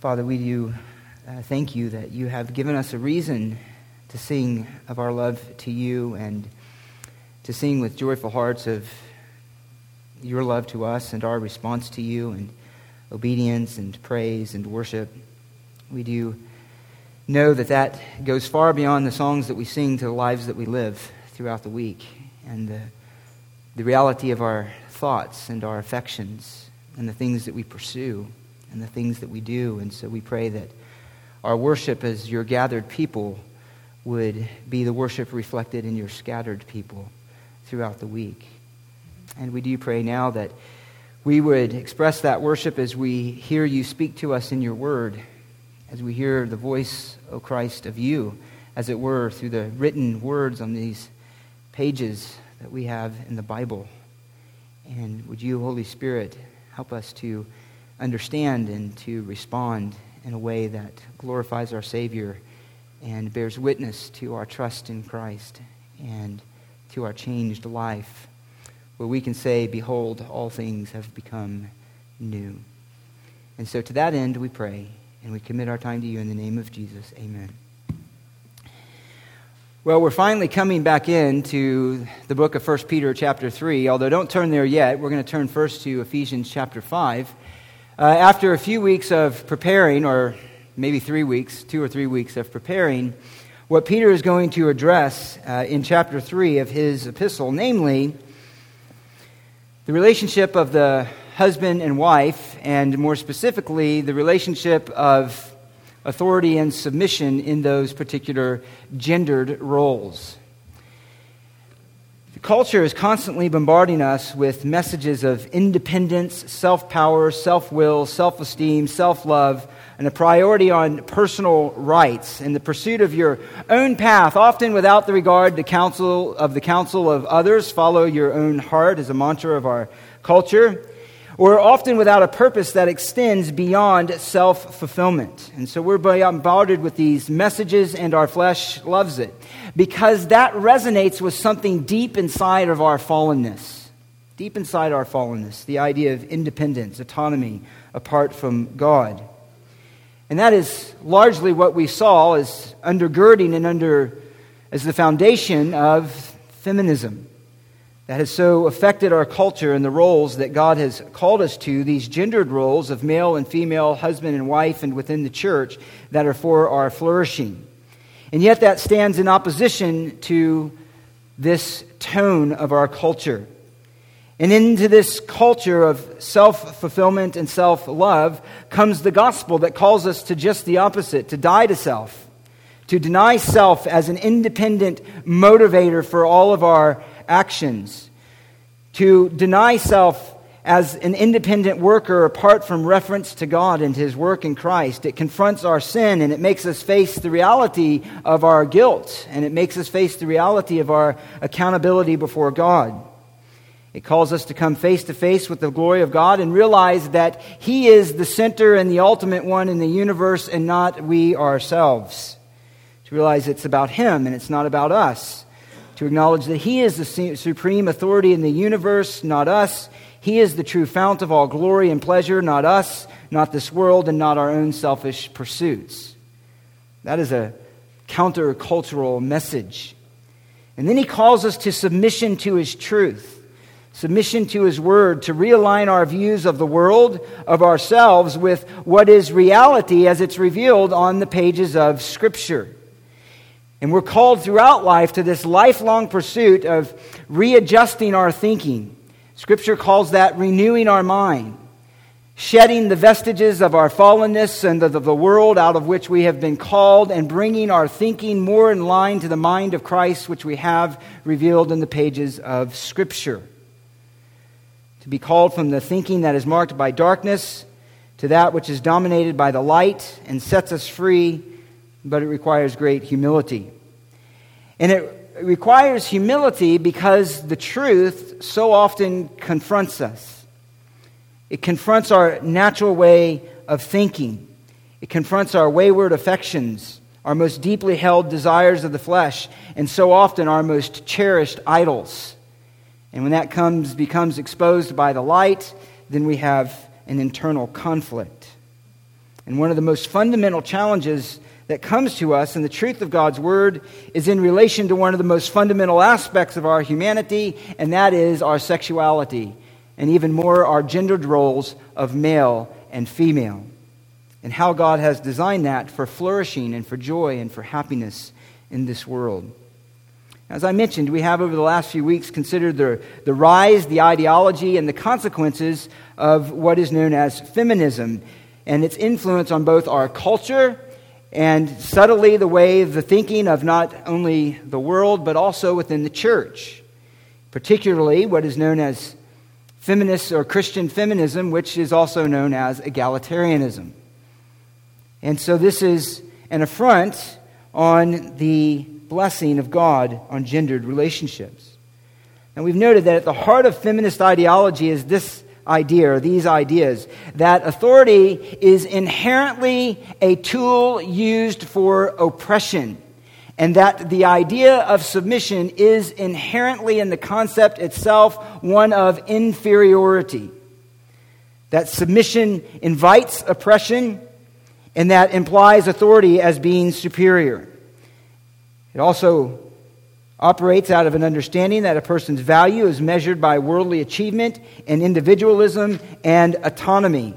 Father, we do thank you that you have given us a reason to sing of our love to you and to sing with joyful hearts of your love to us and our response to you and obedience and praise and worship. We do know that that goes far beyond the songs that we sing to the lives that we live throughout the week and the reality of our thoughts and our affections and the things that we pursue and the things that we do. And so we pray that our worship as your gathered people would be the worship reflected in your scattered people throughout the week. And we do pray now that we would express that worship as we hear you speak to us in your word, as we hear the voice, O Christ, of you, as it were, through the written words on these pages that we have in the Bible. And would you, Holy Spirit, help us to understand and to respond in a way that glorifies our Savior and bears witness to our trust in Christ and to our changed life, where we can say, behold, all things have become new. And so to that end we pray, and we commit our time to you in the name of Jesus. Amen. Well, we're finally coming back into the book of 1 Peter chapter 3, although don't turn there yet. We're going to turn first to Ephesians chapter 5. After a few weeks of preparing, or maybe 3 weeks, 2 or 3 weeks of preparing, what Peter is going to address in chapter 3 of his epistle, namely the relationship of the husband and wife, and more specifically, the relationship of authority and submission in those particular gendered roles. The culture is constantly bombarding us with messages of independence, self-power, self-will, self-esteem, self-love, and a priority on personal rights and the pursuit of your own path, often without the regard to counsel of others. Follow your own heart is a mantra of our culture, or often without a purpose that extends beyond self-fulfillment. And so we're bombarded with these messages, and our flesh loves it because that resonates with something deep inside of our fallenness. Deep inside our fallenness, the idea of independence, autonomy, apart from God. And that is largely what we saw as undergirding and as the foundation of feminism that has so affected our culture and the roles that God has called us to, these gendered roles of male and female, husband and wife, and within the church that are for our flourishing. And yet that stands in opposition to this tone of our culture. And into this culture of self-fulfillment and self-love comes the gospel that calls us to just the opposite, to die to self, to deny self as an independent motivator for all of our actions, to deny self as an independent worker apart from reference to God and His work in Christ. It confronts our sin, and it makes us face the reality of our guilt, and it makes us face the reality of our accountability before God. It calls us to come face to face with the glory of God and realize that He is the center and the ultimate one in the universe and not we ourselves. To realize it's about Him and it's not about us. To acknowledge that He is the supreme authority in the universe, not us. He is the true fount of all glory and pleasure, not us, not this world, and not our own selfish pursuits. That is a countercultural message. And then He calls us to submission to His truth. Submission to His Word, to realign our views of the world, of ourselves, with what is reality as it's revealed on the pages of Scripture. And we're called throughout life to this lifelong pursuit of readjusting our thinking. Scripture calls that renewing our mind, shedding the vestiges of our fallenness and of the world out of which we have been called, and bringing our thinking more in line to the mind of Christ, which we have revealed in the pages of Scripture. Be called from the thinking that is marked by darkness to that which is dominated by the light and sets us free, but it requires great humility. And it requires humility because the truth so often confronts us. It confronts our natural way of thinking. It confronts our wayward affections, our most deeply held desires of the flesh, and so often our most cherished idols. And when that becomes exposed by the light, then we have an internal conflict. And one of the most fundamental challenges that comes to us in the truth of God's Word is in relation to one of the most fundamental aspects of our humanity, and that is our sexuality, and even more our gendered roles of male and female, and how God has designed that for flourishing and for joy and for happiness in this world. As I mentioned, we have over the last few weeks considered the rise, the ideology, and the consequences of what is known as feminism and its influence on both our culture and subtly the way the thinking of not only the world but also within the church, particularly what is known as feminist or Christian feminism, which is also known as egalitarianism. And so this is an affront on the blessing of God on gendered relationships. And we've noted that at the heart of feminist ideology is this idea, or these ideas, that authority is inherently a tool used for oppression, and that the idea of submission is inherently in the concept itself one of inferiority. That submission invites oppression, and that implies authority as being superior. It also operates out of an understanding that a person's value is measured by worldly achievement and individualism and autonomy.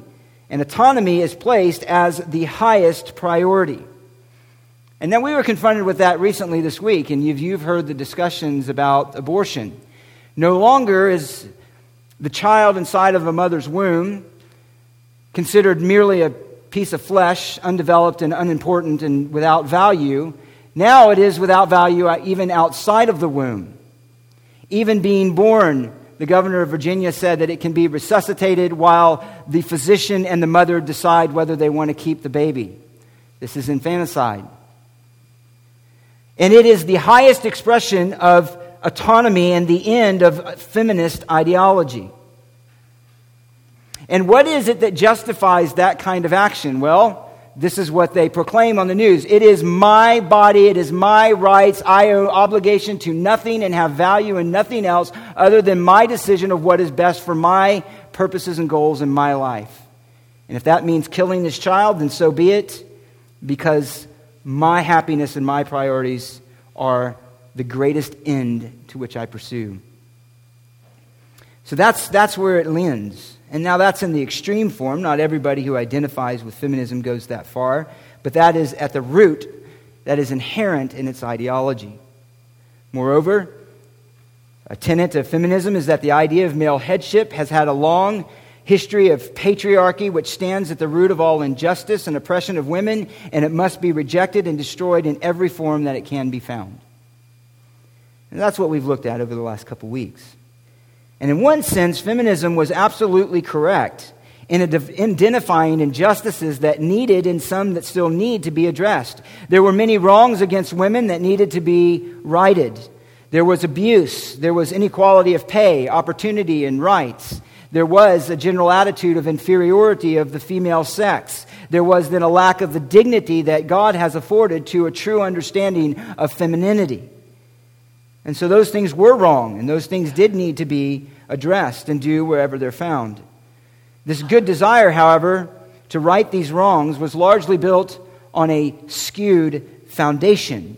And autonomy is placed as the highest priority. And now we were confronted with that recently this week, and you've heard the discussions about abortion. No longer is the child inside of a mother's womb considered merely a piece of flesh, undeveloped and unimportant and without value. Now it is without value even outside of the womb. Even being born, the governor of Virginia said that it can be resuscitated while the physician and the mother decide whether they want to keep the baby. This is infanticide. And it is the highest expression of autonomy and the end of feminist ideology. And what is it that justifies that kind of action? Well, this is what they proclaim on the news. It is my body. It is my rights. I owe obligation to nothing and have value in nothing else other than my decision of what is best for my purposes and goals in my life. And if that means killing this child, then so be it, because my happiness and my priorities are the greatest end to which I pursue. So that's where it lands. And now that's in the extreme form. Not everybody who identifies with feminism goes that far. But that is at the root, that is inherent in its ideology. Moreover, a tenet of feminism is that the idea of male headship has had a long history of patriarchy, which stands at the root of all injustice and oppression of women, and it must be rejected and destroyed in every form that it can be found. And that's what we've looked at over the last couple weeks. And in one sense, feminism was absolutely correct in identifying injustices that needed and some that still need to be addressed. There were many wrongs against women that needed to be righted. There was abuse. There was inequality of pay, opportunity, and rights. There was a general attitude of inferiority of the female sex. There was then a lack of the dignity that God has afforded to a true understanding of femininity. And so those things were wrong, and those things did need to be addressed and due wherever they're found. This good desire, however, to right these wrongs was largely built on a skewed foundation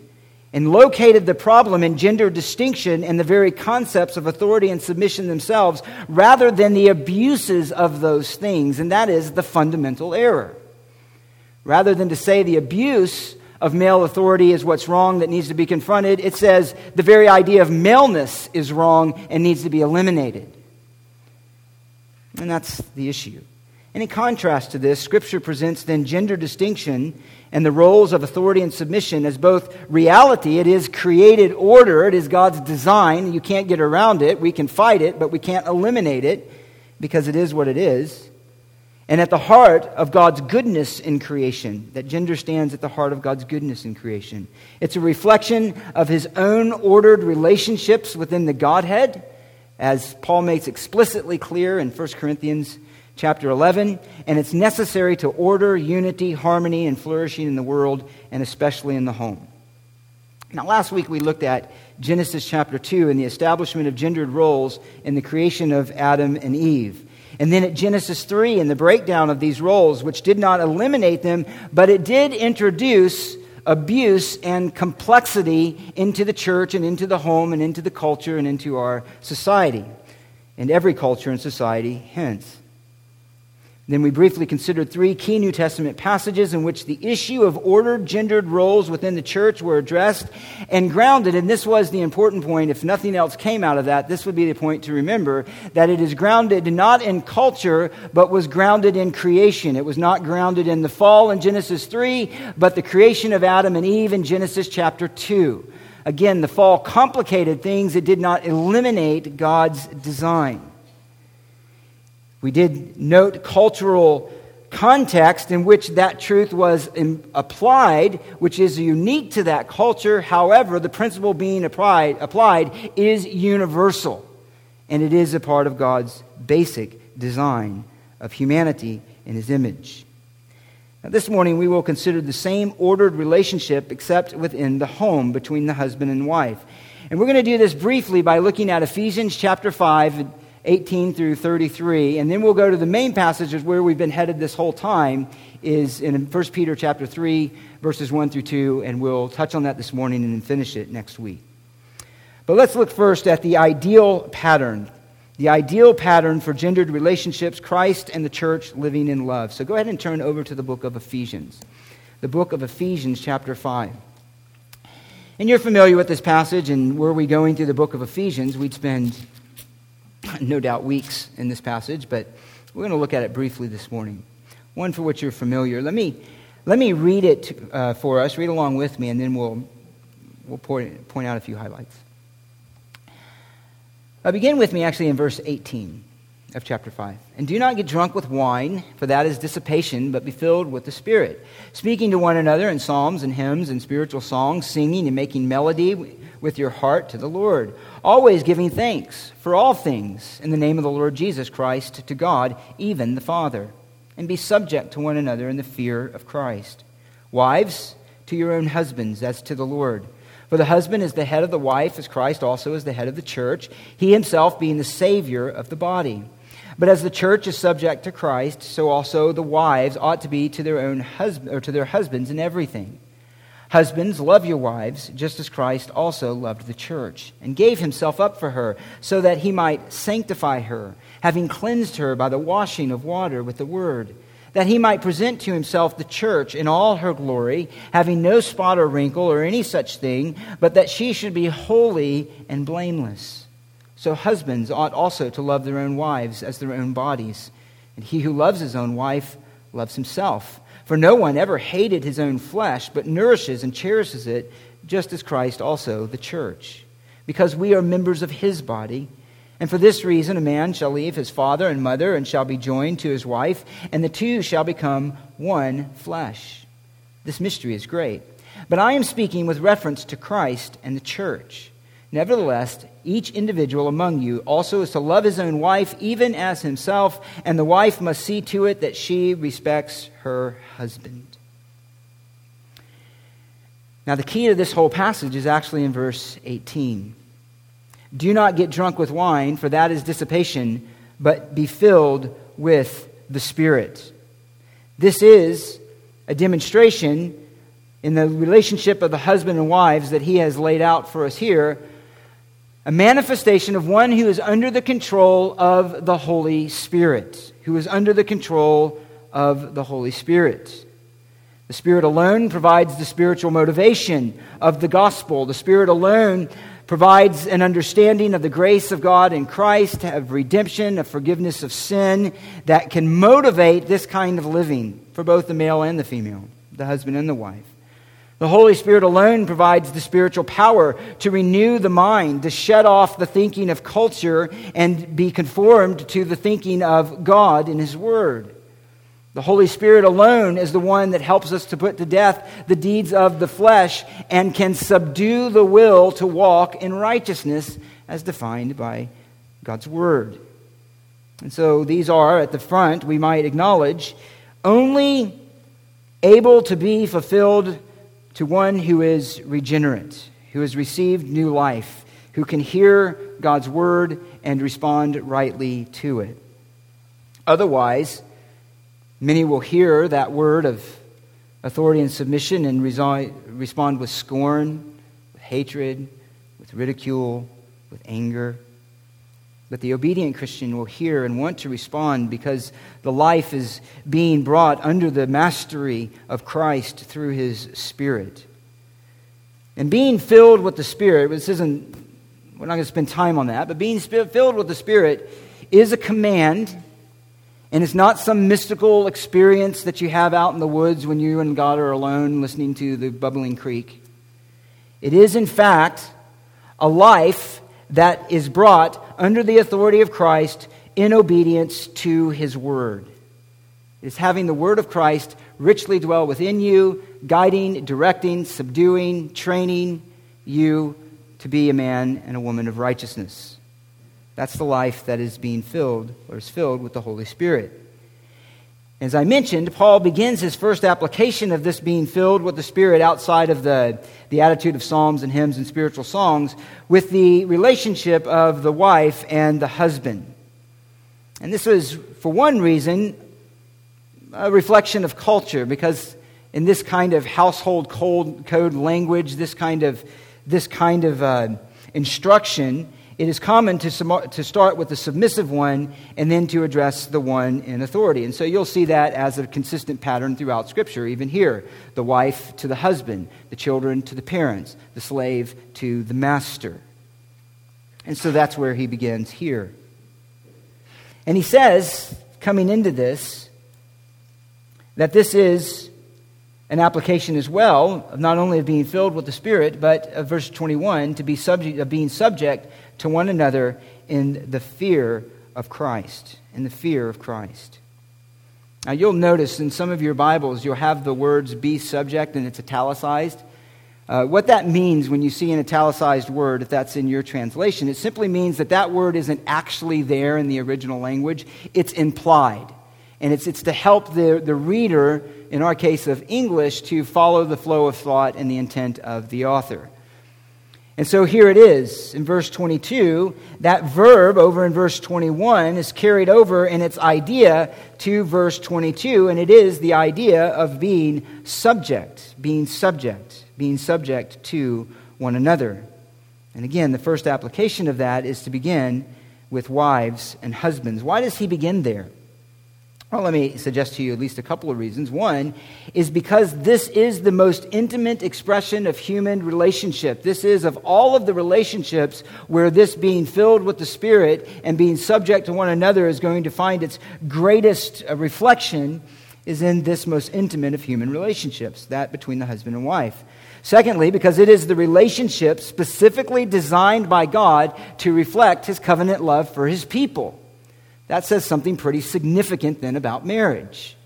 and located the problem in gender distinction and the very concepts of authority and submission themselves rather than the abuses of those things, and that is the fundamental error. Rather than to say the abuse of male authority is what's wrong that needs to be confronted, it says the very idea of maleness is wrong and needs to be eliminated. And that's the issue. And in contrast to this, Scripture presents then gender distinction and the roles of authority and submission as both reality. It is created order. It is God's design. You can't get around it. We can fight it, but we can't eliminate it because it is what it is. And at the heart of God's goodness in creation, that gender stands at the heart of God's goodness in creation. It's a reflection of His own ordered relationships within the Godhead, as Paul makes explicitly clear in 1 Corinthians chapter 11. And it's necessary to order, unity, harmony, and flourishing in the world, and especially in the home. Now, last week we looked at Genesis chapter 2 and the establishment of gendered roles in the creation of Adam and Eve. And then at Genesis 3, in the breakdown of these roles, which did not eliminate them, but it did introduce abuse and complexity into the church and into the home and into the culture and into our society, and every culture and society hence. Then we briefly considered three key New Testament passages in which the issue of ordered, gendered roles within the church were addressed and grounded. And this was the important point. If nothing else came out of that, this would be the point to remember, that it is grounded not in culture, but was grounded in creation. It was not grounded in the fall in Genesis 3, but the creation of Adam and Eve in Genesis chapter 2. Again, the fall complicated things. It did not eliminate God's design. We did note cultural context in which that truth was applied, which is unique to that culture. However, the principle being applied is universal, and it is a part of God's basic design of humanity in His image. Now, this morning we will consider the same ordered relationship except within the home between the husband and wife. And we're going to do this briefly by looking at Ephesians chapter 5, 18 through 33, and then we'll go to the main passages where we've been headed this whole time, is in 1 Peter chapter 3, verses 1 through 2, and we'll touch on that this morning and then finish it next week. But let's look first at the ideal pattern. The ideal pattern for gendered relationships, Christ and the church living in love. So go ahead and turn over to the book of Ephesians. The book of Ephesians chapter 5. And you're familiar with this passage, and were we going through the book of Ephesians, we'd spend no doubt weeks in this passage, but we're going to look at it briefly this morning. One for which you're familiar. Let me read it for us. Read along with me, and then we'll point out a few highlights. Begin with me actually in verse 18 of chapter 5. And do not get drunk with wine, for that is dissipation, but be filled with the Spirit, speaking to one another in psalms and hymns and spiritual songs, singing and making melody with your heart to the Lord, always giving thanks for all things in the name of the Lord Jesus Christ to God, even the Father, and be subject to one another in the fear of Christ. Wives, to your own husbands as to the Lord. For the husband is the head of the wife, as Christ also is the head of the church, he himself being the Savior of the body. But as the church is subject to Christ, so also the wives ought to be to their own husband, or to their husbands in everything. Husbands, love your wives, just as Christ also loved the church and gave himself up for her, so that he might sanctify her, having cleansed her by the washing of water with the word, that he might present to himself the church in all her glory, having no spot or wrinkle or any such thing, but that she should be holy and blameless. So husbands ought also to love their own wives as their own bodies, and he who loves his own wife loves himself. For no one ever hated his own flesh, but nourishes and cherishes it, just as Christ also the church, because we are members of his body. And for this reason, a man shall leave his father and mother and shall be joined to his wife, and the two shall become one flesh. This mystery is great, but I am speaking with reference to Christ and the church. Nevertheless, each individual among you also is to love his own wife even as himself, and the wife must see to it that she respects her husband. Now, the key to this whole passage is actually in verse 18. Do not get drunk with wine, for that is dissipation, but be filled with the Spirit. This is a demonstration in the relationship of the husband and wives that he has laid out for us here, a manifestation of one who is under the control of the Holy Spirit, who is under the control of the Holy Spirit. The Spirit alone provides the spiritual motivation of the gospel. The Spirit alone provides an understanding of the grace of God in Christ, of redemption, of forgiveness of sin, that can motivate this kind of living for both the male and the female, the husband and the wife. The Holy Spirit alone provides the spiritual power to renew the mind, to shed off the thinking of culture and be conformed to the thinking of God in His Word. The Holy Spirit alone is the one that helps us to put to death the deeds of the flesh and can subdue the will to walk in righteousness as defined by God's Word. And so these are, at the front, we might acknowledge, only able to be fulfilled to one who is regenerate, who has received new life, who can hear God's Word and respond rightly to it. Otherwise, many will hear that word of authority and submission and respond with scorn, with hatred, with ridicule, with anger. But the obedient Christian will hear and want to respond because the life is being brought under the mastery of Christ through his Spirit. And being filled with the Spirit, we're not going to spend time on that, but being filled with the Spirit is a command, and it's not some mystical experience that you have out in the woods when you and God are alone listening to the bubbling creek. It is, in fact, a life that is brought under the authority of Christ in obedience to his word. It is having the word of Christ richly dwell within you, guiding, directing, subduing, training you to be a man and a woman of righteousness. That's the life that is being filled, or is filled with the Holy Spirit. As I mentioned, Paul begins his first application of this being filled with the Spirit outside of the attitude of psalms and hymns and spiritual songs with the relationship of the wife and the husband. And this is, for one reason, a reflection of culture, because in this kind of household code language, this kind of instruction, it is common to start with the submissive one and then to address the one in authority. And so you'll see that as a consistent pattern throughout Scripture, even here. The wife to the husband, the children to the parents, the slave to the master. And so that's where he begins here. And he says, coming into this, that this is an application as well, of not only of being filled with the Spirit, but of verse 21, being subject to one another in the fear of Christ. In the fear of Christ. Now you'll notice in some of your Bibles, you'll have the words "be subject" and it's italicized. What that means when you see an italicized word, if that's in your translation, it simply means that word isn't actually there in the original language. It's implied. And it's to help the reader, in our case of English, to follow the flow of thought and the intent of the author. And so here it is in verse 22. That verb over in verse 21 is carried over in its idea to verse 22. And it is the idea of being subject to one another. And again, the first application of that is to begin with wives and husbands. Why does he begin there? Well, let me suggest to you at least a couple of reasons. One is because this is the most intimate expression of human relationship. This is, of all of the relationships where this being filled with the Spirit and being subject to one another is going to find its greatest reflection, is in this most intimate of human relationships, that between the husband and wife. Secondly, because it is the relationship specifically designed by God to reflect his covenant love for his people. That says something pretty significant then about marriage.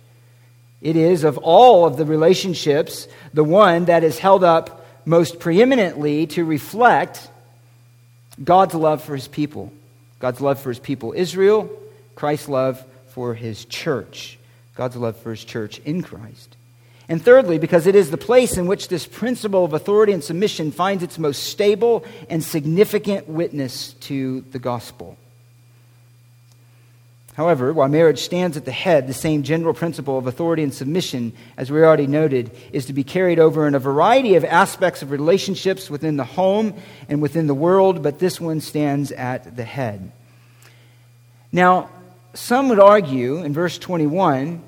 It is, of all of the relationships, the one that is held up most preeminently to reflect God's love for his people. God's love for his people Israel, Christ's love for his church, God's love for his church in Christ. And thirdly, because it is the place in which this principle of authority and submission finds its most stable and significant witness to the gospel. However, while marriage stands at the head, the same general principle of authority and submission, as we already noted, is to be carried over in a variety of aspects of relationships within the home and within the world, but this one stands at the head. Now, some would argue in verse 21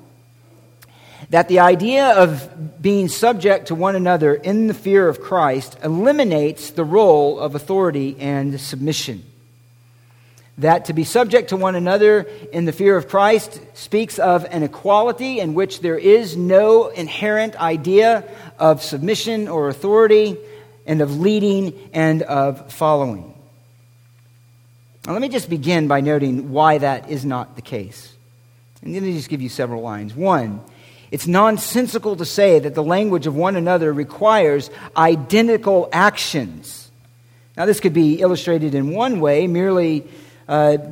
that the idea of being subject to one another in the fear of Christ eliminates the role of authority and submission. That to be subject to one another in the fear of Christ speaks of an equality in which there is no inherent idea of submission or authority, and of leading and of following. Now, let me just begin by noting why that is not the case. And let me just give you several lines. One, it's nonsensical to say that the language of one another requires identical actions. Now, this could be illustrated in one way, merely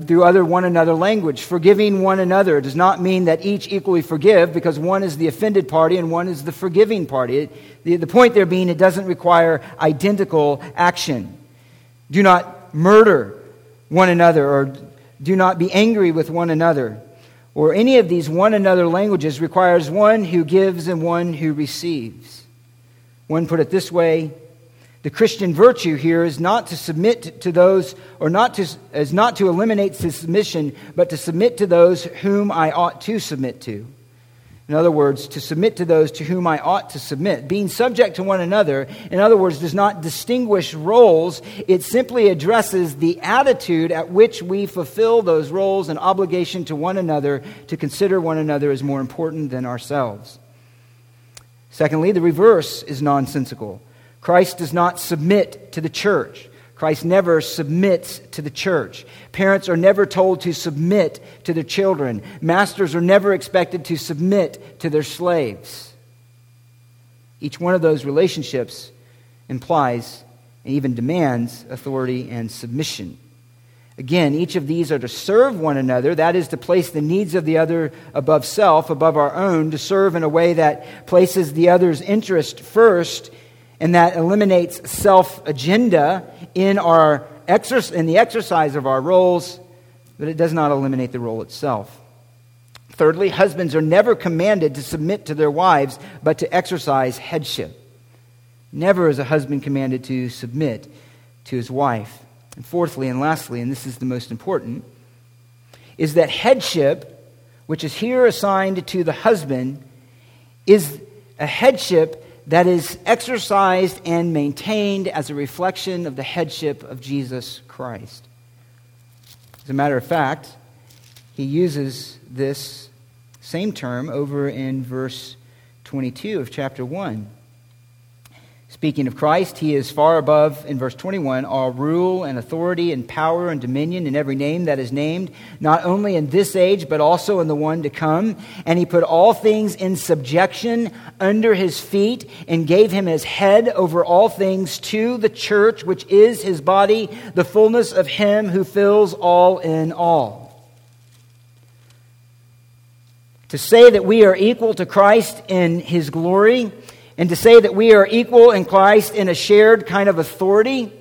through other one another language. Forgiving one another does not mean that each equally forgive, because one is the offended party and one is the forgiving party. The point there being, it doesn't require identical action. Do not murder one another, or do not be angry with one another, or any of these one another languages requires one who gives and one who receives. One put it this way, the Christian virtue here is not to submit to those, or not to eliminate submission, but to submit to those whom I ought to submit to. In other words, to submit to those to whom I ought to submit. Being subject to one another, in other words, does not distinguish roles. It simply addresses the attitude at which we fulfill those roles and obligation to one another, to consider one another as more important than ourselves. Secondly, the reverse is nonsensical. Christ does not submit to the church. Christ never submits to the church. Parents are never told to submit to their children. Masters are never expected to submit to their slaves. Each one of those relationships implies and even demands authority and submission. Again, each of these are to serve one another, that is, to place the needs of the other above self, above our own, to serve in a way that places the other's interest first, and that eliminates self-agenda in the exercise of our roles, but it does not eliminate the role itself. Thirdly, husbands are never commanded to submit to their wives, but to exercise headship. Never is a husband commanded to submit to his wife. And fourthly and lastly, and this is the most important, is that headship, which is here assigned to the husband, is a headship that is exercised and maintained as a reflection of the headship of Jesus Christ. As a matter of fact, he uses this same term over in verse 22 of chapter 1. Speaking of Christ, he is far above, in verse 21, all rule and authority and power and dominion and every name that is named, not only in this age, but also in the one to come. And he put all things in subjection under his feet and gave him his head over all things to the church, which is his body, the fullness of him who fills all in all. To say that we are equal to Christ in his glory, and to say that we are equal in Christ in a shared kind of authority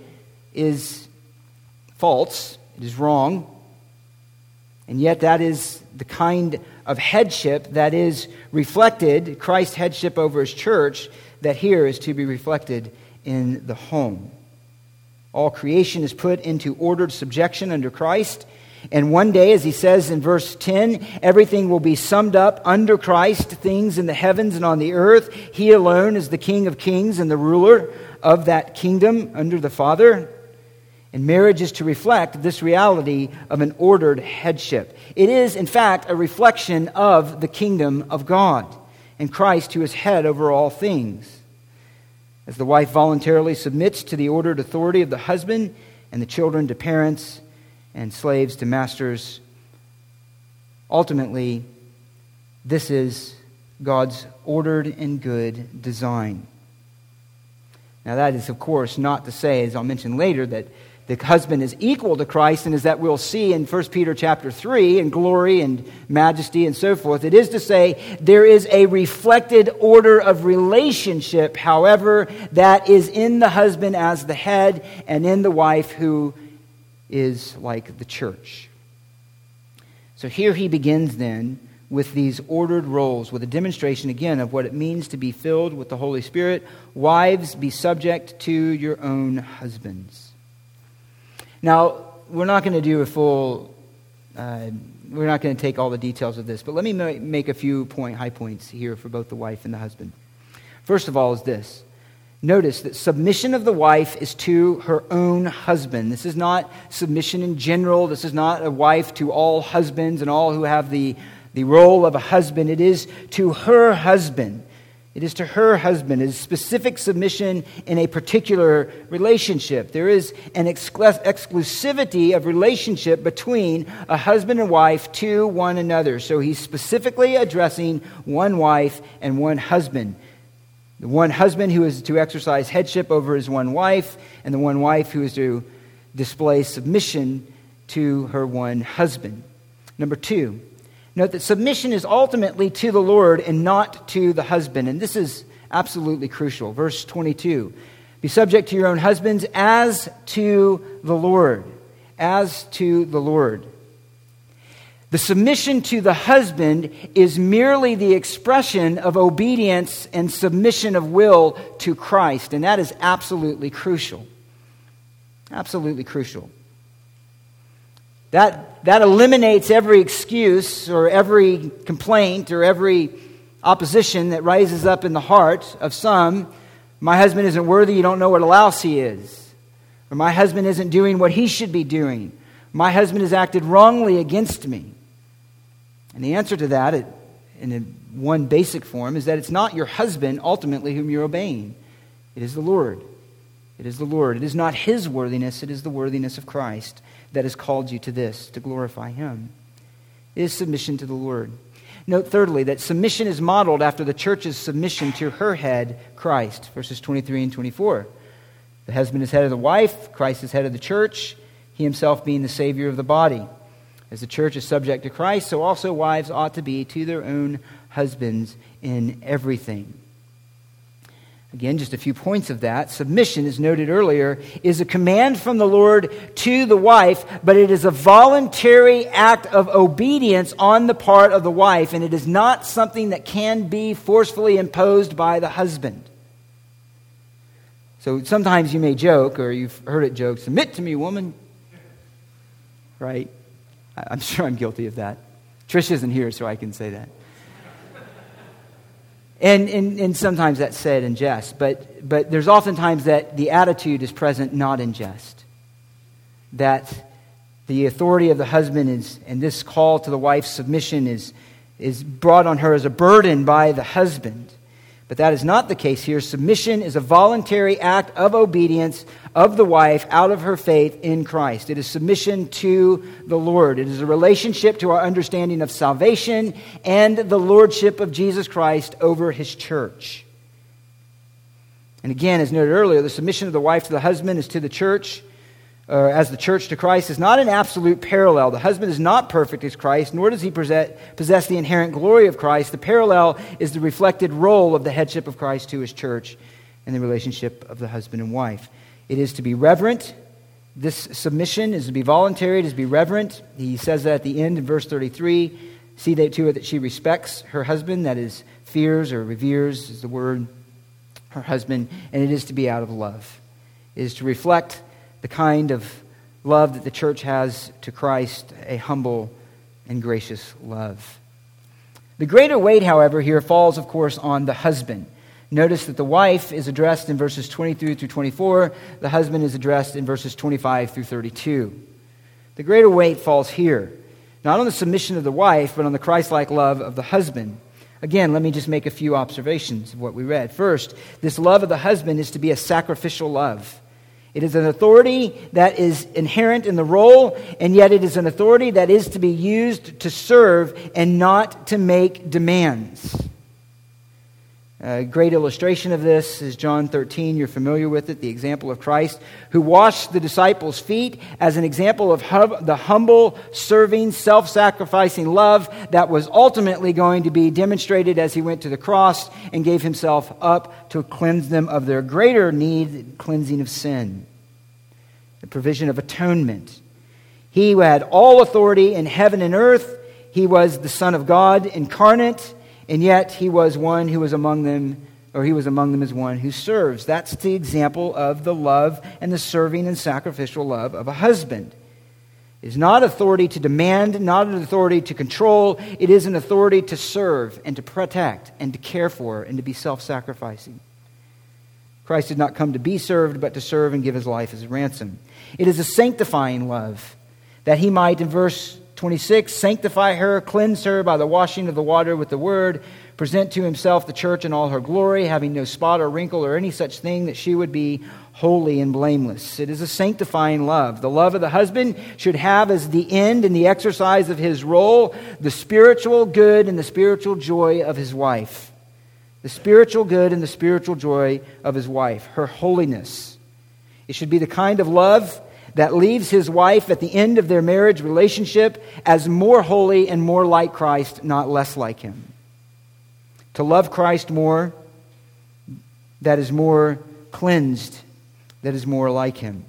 is false. It is wrong. And yet that is the kind of headship that is reflected, Christ's headship over his church, that here is to be reflected in the home. All creation is put into ordered subjection under Christ. And one day, as he says in verse 10, everything will be summed up under Christ, things in the heavens and on the earth. He alone is the King of kings and the ruler of that kingdom under the Father. And marriage is to reflect this reality of an ordered headship. It is, in fact, a reflection of the kingdom of God and Christ, who is head over all things. As the wife voluntarily submits to the ordered authority of the husband, and the children to parents, and slaves to masters, ultimately, this is God's ordered and good design. Now that is, of course, not to say, as I'll mention later, that the husband is equal to Christ, and as that we'll see in 1 Peter chapter 3, in glory and majesty and so forth, it is to say there is a reflected order of relationship, however, that is in the husband as the head and in the wife who is like the church. So here he begins then with these ordered roles, with a demonstration again of what it means to be filled with the Holy Spirit. Wives, be subject to your own husbands. Now, we're not going to take all the details of this, but let me make a few high points here for both the wife and the husband. First of all is this. Notice that submission of the wife is to her own husband. This is not submission in general. This is not a wife to all husbands and all who have the role of a husband. It is to her husband. It is to her husband. It is specific submission in a particular relationship. There is an exclusivity of relationship between a husband and wife to one another. So he's specifically addressing one wife and one husband. The one husband who is to exercise headship over his one wife, and the one wife who is to display submission to her one husband. Number two, note that submission is ultimately to the Lord and not to the husband. And this is absolutely crucial. Verse 22, be subject to your own husbands as to the Lord. As to the Lord. The submission to the husband is merely the expression of obedience and submission of will to Christ, and that is absolutely crucial. Absolutely crucial. That eliminates every excuse or every complaint or every opposition that rises up in the heart of some. My husband isn't worthy, you don't know what a louse he is. Or my husband isn't doing what he should be doing. My husband has acted wrongly against me. And the answer to that, in one basic form, is that it's not your husband ultimately whom you're obeying. It is the Lord. It is the Lord. It is not his worthiness, it is the worthiness of Christ that has called you to this, to glorify him. It is submission to the Lord. Note thirdly that submission is modeled after the church's submission to her head, Christ, verses 23 and 24. The husband is head of the wife, Christ is head of the church, he himself being the Savior of the body. As the church is subject to Christ, so also wives ought to be to their own husbands in everything. Again, just a few points of that. Submission, as noted earlier, is a command from the Lord to the wife, but it is a voluntary act of obedience on the part of the wife, and it is not something that can be forcefully imposed by the husband. So sometimes you may joke, or you've heard it joked, "Submit to me, woman." Right? I'm sure I'm guilty of that. Trish isn't here, so I can say that. And sometimes that's said in jest, but there's oftentimes that the attitude is present not in jest. That the authority of the husband is, and this call to the wife's submission is brought on her as a burden by the husband. But that is not the case here. Submission is a voluntary act of obedience of the wife out of her faith in Christ. It is submission to the Lord. It is a relationship to our understanding of salvation and the lordship of Jesus Christ over his church. And again, as noted earlier, the submission of the wife to the husband is to the church, as the church to Christ, is not an absolute parallel. The husband is not perfect as Christ, nor does he possess the inherent glory of Christ. The parallel is the reflected role of the headship of Christ to his church and the relationship of the husband and wife. It is to be reverent. This submission is to be voluntary. It is to be reverent. He says that at the end in verse 33. See to it that she respects her husband. That is, fears or reveres is the word, her husband. And it is to be out of love. It is to reflect the kind of love that the church has to Christ, a humble and gracious love. The greater weight, however, here falls, of course, on the husband. Notice that the wife is addressed in verses 23 through 24. The husband is addressed in verses 25 through 32. The greater weight falls here, not on the submission of the wife, but on the Christ-like love of the husband. Again, let me just make a few observations of what we read. First, this love of the husband is to be a sacrificial love. It is an authority that is inherent in the role, and yet it is an authority that is to be used to serve and not to make demands. A great illustration of this is John 13. You're familiar with it, the example of Christ, who washed the disciples' feet as an example of the humble, serving, self-sacrificing love that was ultimately going to be demonstrated as he went to the cross and gave himself up to cleanse them of their greater need, cleansing of sin, the provision of atonement. He had all authority in heaven and earth. He was the Son of God incarnate. And yet he was one who was among them, or he was among them as one who serves. That's the example of the love and the serving and sacrificial love of a husband. It is not authority to demand, not an authority to control. It is an authority to serve and to protect and to care for and to be self-sacrificing. Christ did not come to be served, but to serve and give his life as a ransom. It is a sanctifying love that he might, in verse 26, sanctify her, cleanse her by the washing of the water with the word, present to himself the church in all her glory, having no spot or wrinkle or any such thing, that she would be holy and blameless. It is a sanctifying love. The love of the husband should have as the end in the exercise of his role the spiritual good and the spiritual joy of his wife. The spiritual good and the spiritual joy of his wife, her holiness. It should be the kind of love that leaves his wife at the end of their marriage relationship as more holy and more like Christ, not less like him. To love Christ more, that is more cleansed, that is more like him.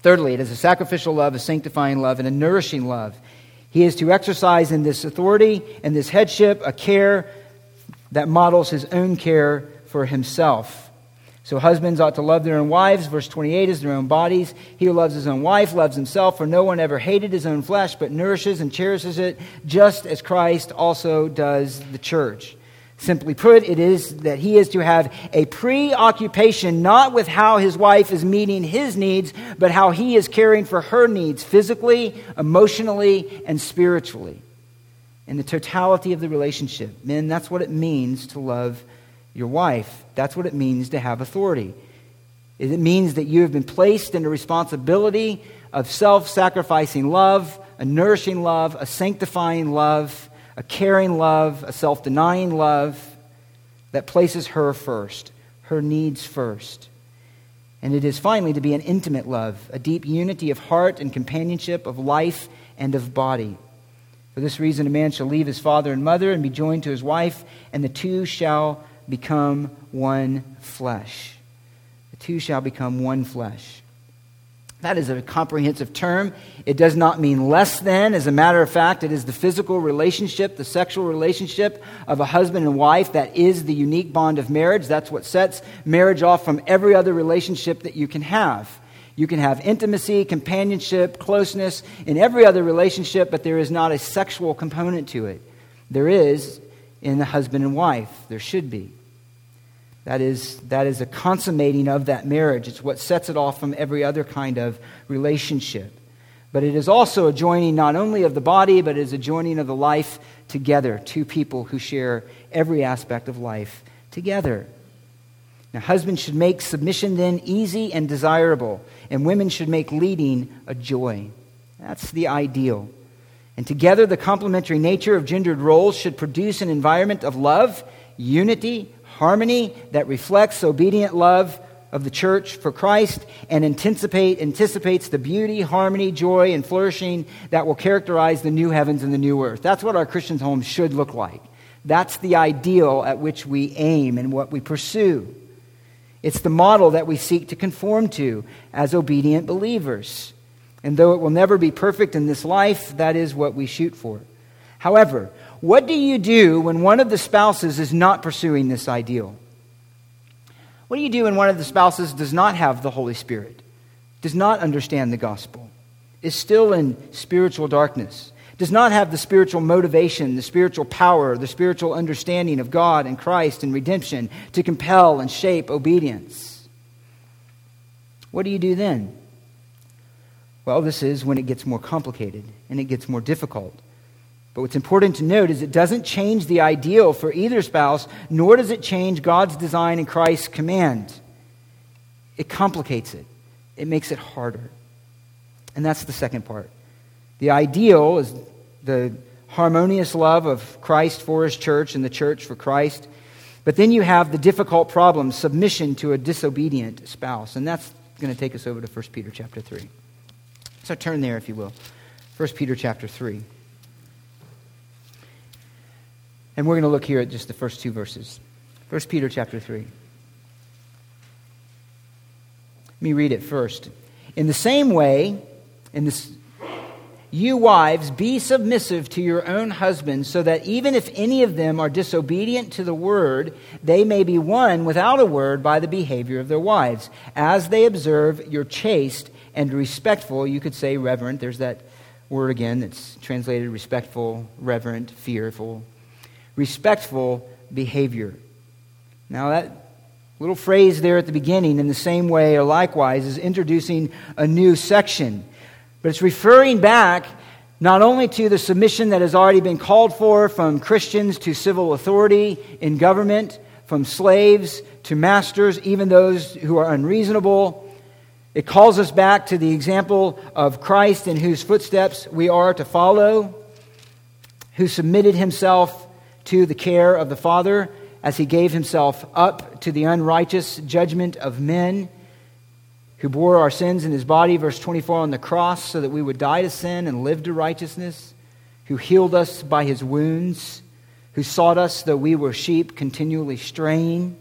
Thirdly, it is a sacrificial love, a sanctifying love, and a nourishing love. He is to exercise in this authority and this headship a care that models his own care for himself. So husbands ought to love their own wives. Verse 28 is their own bodies. He who loves his own wife loves himself, for no one ever hated his own flesh, but nourishes and cherishes it, just as Christ also does the church. Simply put, it is that he is to have a preoccupation not with how his wife is meeting his needs, but how he is caring for her needs physically, emotionally, and spiritually. In the totality of the relationship. Men, that's what it means to love your wife. That's what it means to have authority. It means that you have been placed in a responsibility of self-sacrificing love, a nourishing love, a sanctifying love, a caring love, a self-denying love that places her first, her needs first. And it is finally to be an intimate love, a deep unity of heart and companionship of life and of body. For this reason, a man shall leave his father and mother and be joined to his wife, and the two shall become one flesh. The two shall become one flesh. That is a comprehensive term. It does not mean less than. As a matter of fact, it is the physical relationship, the sexual relationship of a husband and wife that is the unique bond of marriage. That's what sets marriage off from every other relationship that you can have. You can have intimacy, companionship, closeness in every other relationship, but there is not a sexual component to it. There is in the husband and wife. There should be. That is a consummating of that marriage. It's what sets it off from every other kind of relationship. But it is also a joining not only of the body, but it is a joining of the life together. Two people who share every aspect of life together. Now, husbands should make submission then easy and desirable, and women should make leading a joy. That's the ideal. And together, the complementary nature of gendered roles should produce an environment of love, unity, harmony that reflects obedient love of the church for Christ and anticipates the beauty, harmony, joy, and flourishing that will characterize the new heavens and the new earth. That's what our Christian home should look like. That's the ideal at which we aim and what we pursue. It's the model that we seek to conform to as obedient believers. And though it will never be perfect in this life, that is what we shoot for. However, what do you do when one of the spouses is not pursuing this ideal? What do you do when one of the spouses does not have the Holy Spirit, does not understand the gospel, is still in spiritual darkness, does not have the spiritual motivation, the spiritual power, the spiritual understanding of God and Christ and redemption to compel and shape obedience? What do you do then? Well, this is when it gets more complicated and it gets more difficult. But what's important to note is it doesn't change the ideal for either spouse, nor does it change God's design and Christ's command. It complicates it. It makes it harder. And that's the second part. The ideal is the harmonious love of Christ for his church and the church for Christ. But then you have the difficult problem, submission to a disobedient spouse. And that's going to take us over to 1 Peter chapter 3. So turn there, if you will. 1 Peter chapter 3. And we're going to look here at just the first two verses. 1 Peter chapter 3. Let me read it first. In the same way, you wives, be submissive to your own husbands, so that even if any of them are disobedient to the word, they may be won without a word by the behavior of their wives, as they observe your chaste and respectful, you could say reverent. There's that word again that's translated respectful, reverent, fearful. Respectful behavior. Now that little phrase there at the beginning, in the same way or likewise, is introducing a new section. But it's referring back not only to the submission that has already been called for from Christians to civil authority in government, from slaves to masters, even those who are unreasonable. It calls us back to the example of Christ in whose footsteps we are to follow, who submitted himself to the care of the Father as he gave himself up to the unrighteous judgment of men, who bore our sins in his body, verse 24, on the cross, so that we would die to sin and live to righteousness, who healed us by his wounds, who sought us though we were sheep, continually straying.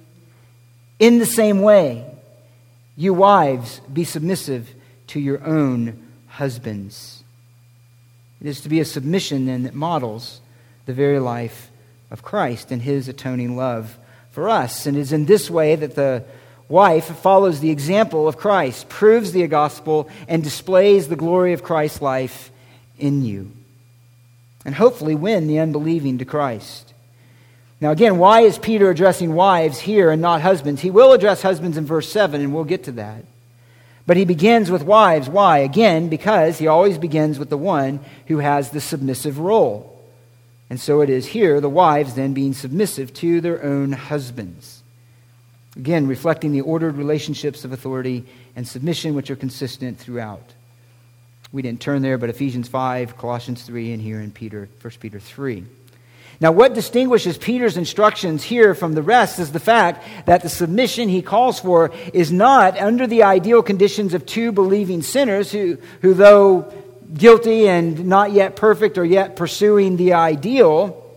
In the same way, you wives, be submissive to your own husbands. It is to be a submission then that models the very life of Christ and his atoning love for us. And it is in this way that the wife follows the example of Christ, proves the gospel, and displays the glory of Christ's life in you. And hopefully win the unbelieving to Christ. Now again, why is Peter addressing wives here and not husbands? He will address husbands in verse 7, and we'll get to that. But he begins with wives. Why? Again, because he always begins with the one who has the submissive role. And so it is here, the wives then being submissive to their own husbands. Again, reflecting the ordered relationships of authority and submission which are consistent throughout. We didn't turn there, but Ephesians 5, Colossians 3, and here in 1 Peter 3. Now, what distinguishes Peter's instructions here from the rest is the fact that the submission he calls for is not under the ideal conditions of two believing sinners who though guilty and not yet perfect or yet pursuing the ideal,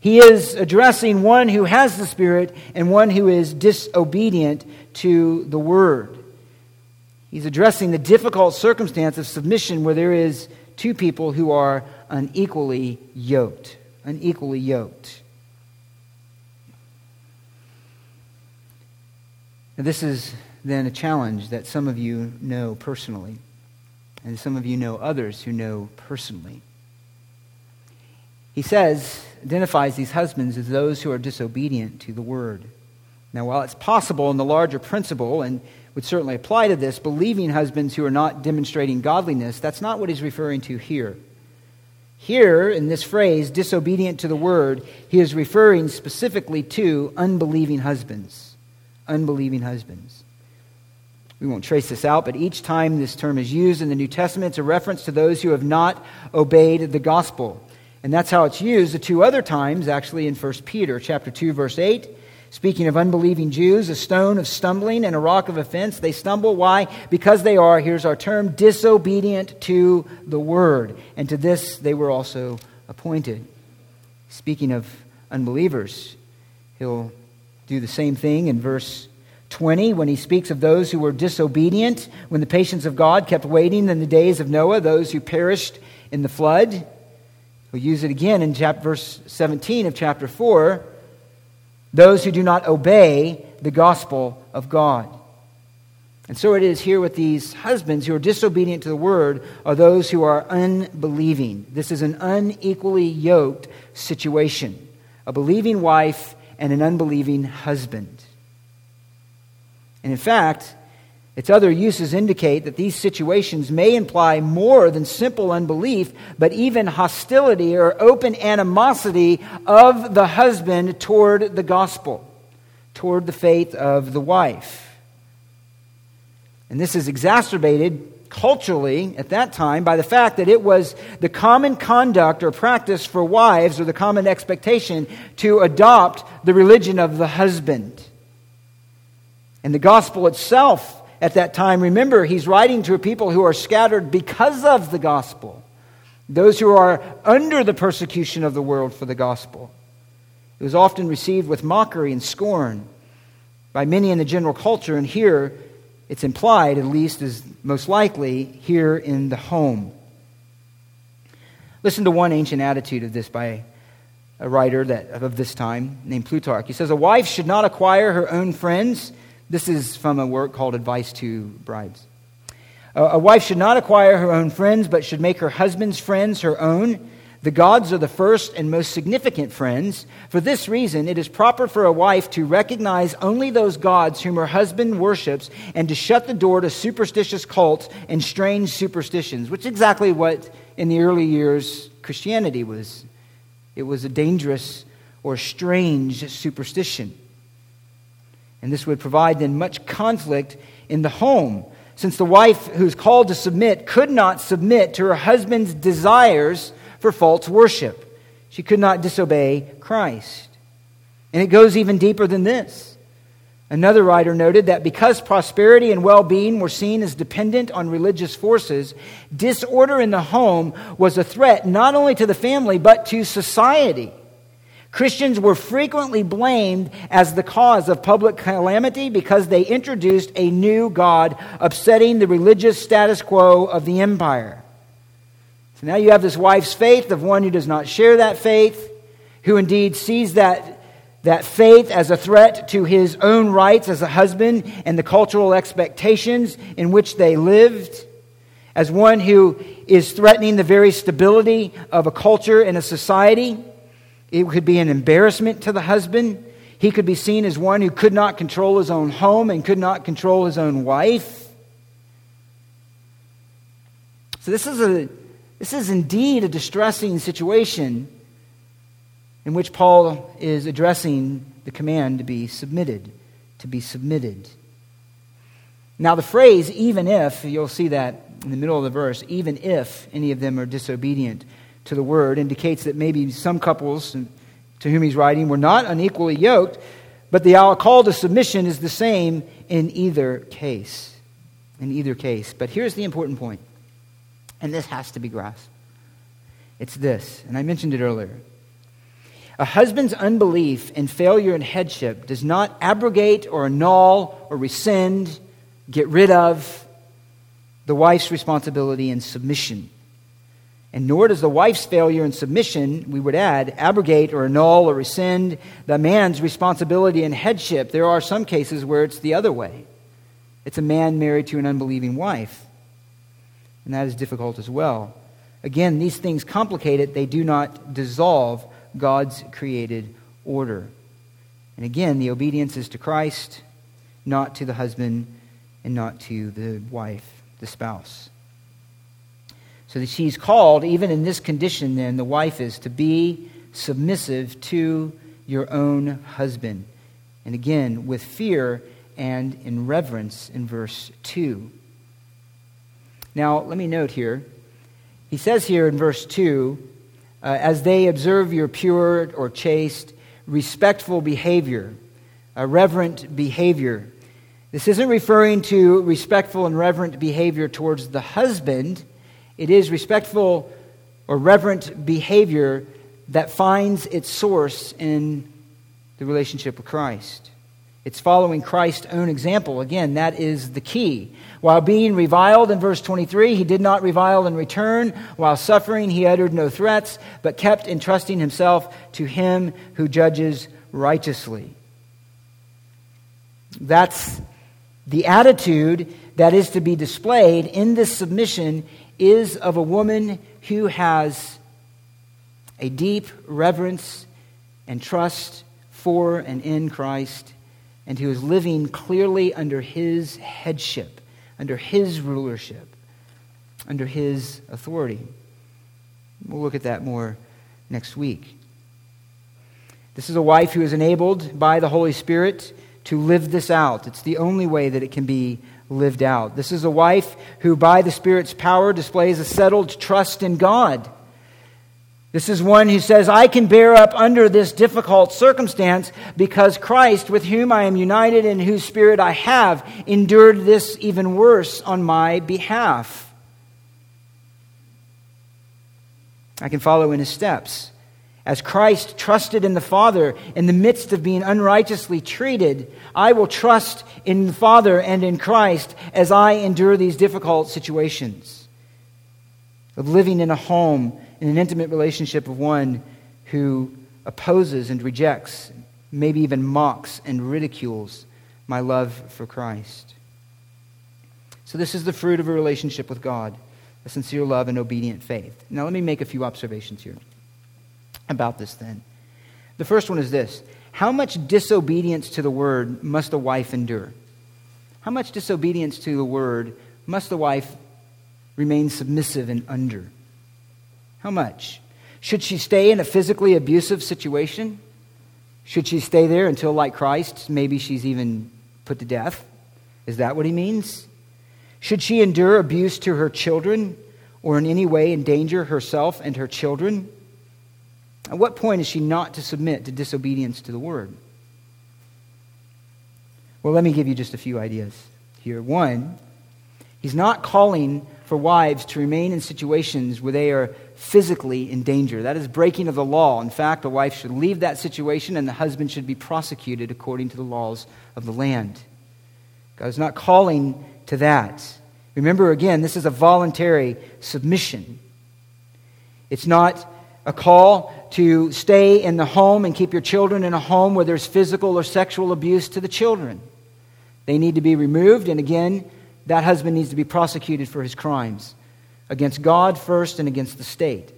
he is addressing one who has the Spirit and one who is disobedient to the Word. He's addressing the difficult circumstance of submission where there is two people who are unequally yoked. Unequally yoked. Now, this is then a challenge that some of you know personally, and some of you know others who know personally. He says, identifies these husbands as those who are disobedient to the Word. Now, while it's possible in the larger principle, and would certainly apply to this, believing husbands who are not demonstrating godliness, that's not what he's referring to here. Here, in this phrase, disobedient to the Word, he is referring specifically to unbelieving husbands. Unbelieving husbands. We won't trace this out, but each time this term is used in the New Testament, it's a reference to those who have not obeyed the gospel. And that's how it's used the two other times, actually, in 1 Peter chapter 2, verse 8. Speaking of unbelieving Jews, a stone of stumbling and a rock of offense, they stumble. Why? Because they are, here's our term, disobedient to the Word. And to this they were also appointed. Speaking of unbelievers, he'll do the same thing in verse 20 when he speaks of those who were disobedient, when the patience of God kept waiting in the days of Noah, those who perished in the flood. We'll use it again in verse 17 of chapter 4. Those who do not obey the gospel of God. And so it is here with these husbands who are disobedient to the Word are those who are unbelieving. This is an unequally yoked situation. A believing wife and an unbelieving husband. And in fact, its other uses indicate that these situations may imply more than simple unbelief, but even hostility or open animosity of the husband toward the gospel, toward the faith of the wife. And this is exacerbated culturally at that time by the fact that it was the common conduct or practice for wives or the common expectation to adopt the religion of the husband. And the gospel itself at that time, remember, he's writing to a people who are scattered because of the gospel. Those who are under the persecution of the world for the gospel. It was often received with mockery and scorn by many in the general culture. And here, it's implied, at least is most likely, here in the home. Listen to one ancient attitude of this by a writer of this time named Plutarch. He says, "A wife should not acquire her own friends." This is from a work called Advice to Brides. A wife should not acquire her own friends, but should make her husband's friends her own. The gods are the first and most significant friends. For this reason, it is proper for a wife to recognize only those gods whom her husband worships and to shut the door to superstitious cults and strange superstitions, which is exactly what in the early years Christianity was. It was a dangerous or strange superstition. And this would provide then much conflict in the home, since the wife who's called to submit could not submit to her husband's desires for false worship. She could not disobey Christ. And it goes even deeper than this. Another writer noted that because prosperity and well-being were seen as dependent on religious forces, disorder in the home was a threat not only to the family but to society. Christians were frequently blamed as the cause of public calamity because they introduced a new god, upsetting the religious status quo of the empire. So now you have this wife's faith of one who does not share that faith, who indeed sees that faith as a threat to his own rights as a husband and the cultural expectations in which they lived, as one who is threatening the very stability of a culture and a society. It could be an embarrassment to the husband. He could be seen as one who could not control his own home and could not control his own wife. So this is indeed a distressing situation in which Paul is addressing the command to be submitted, Now the phrase, even if, you'll see that in the middle of the verse, even if any of them are disobedient to the word, indicates that maybe some couples to whom he's writing were not unequally yoked, but the call to submission is the same in either case. But here's the important point, and this has to be grasped. It's this, and I mentioned it earlier. A husband's unbelief and failure in headship does not abrogate or annul or rescind, get rid of the wife's responsibility in submission. And nor does the wife's failure in submission, we would add, abrogate or annul or rescind the man's responsibility in headship. There are some cases where it's the other way. It's a man married to an unbelieving wife. And that is difficult as well. Again, these things complicate it. They do not dissolve God's created order. And again, the obedience is to Christ, not to the husband and not to the wife, the spouse. So that she's called, even in this condition then, the wife is to be submissive to your own husband. And again, with fear and in reverence in verse 2. Now, let me note here. He says here in verse 2, as they observe your pure or chaste, respectful behavior, a reverent behavior. This isn't referring to respectful and reverent behavior towards the husband. It is respectful or reverent behavior that finds its source in the relationship with Christ. It's following Christ's own example. Again, that is the key. While being reviled in verse 23, he did not revile in return. While suffering, he uttered no threats, but kept entrusting himself to him who judges righteously. That's the attitude that is to be displayed in this submission is of a woman who has a deep reverence and trust for and in Christ and who is living clearly under his headship, under his rulership, under his authority. We'll look at that more next week. This is a wife who is enabled by the Holy Spirit to live this out. It's the only way that it can be lived out. This is a wife who, by the Spirit's power, displays a settled trust in God. This is one who says, I can bear up under this difficult circumstance because Christ, with whom I am united and whose Spirit I have, endured this even worse on my behalf. I can follow in his steps. As Christ trusted in the Father in the midst of being unrighteously treated, I will trust in the Father and in Christ as I endure these difficult situations of living in a home, in an intimate relationship of one who opposes and rejects, maybe even mocks and ridicules my love for Christ. So this is the fruit of a relationship with God, a sincere love and obedient faith. Now let me make a few observations here about this then. The first one is this. How much disobedience to the word must a wife endure? How much disobedience to the word must the wife remain submissive and under? How much? Should she stay in a physically abusive situation? Should she stay there until, like Christ, maybe she's even put to death? Is that what he means? Should she endure abuse to her children or in any way endanger herself and her children? At what point is she not to submit to disobedience to the word? Well, let me give you just a few ideas here. One, he's not calling for wives to remain in situations where they are physically in danger. That is breaking of the law. In fact, a wife should leave that situation and the husband should be prosecuted according to the laws of the land. God is not calling to that. Remember, again, this is a voluntary submission. It's not a call to stay in the home and keep your children in a home where there's physical or sexual abuse to the children. They need to be removed, and again, that husband needs to be prosecuted for his crimes against God first and against the state.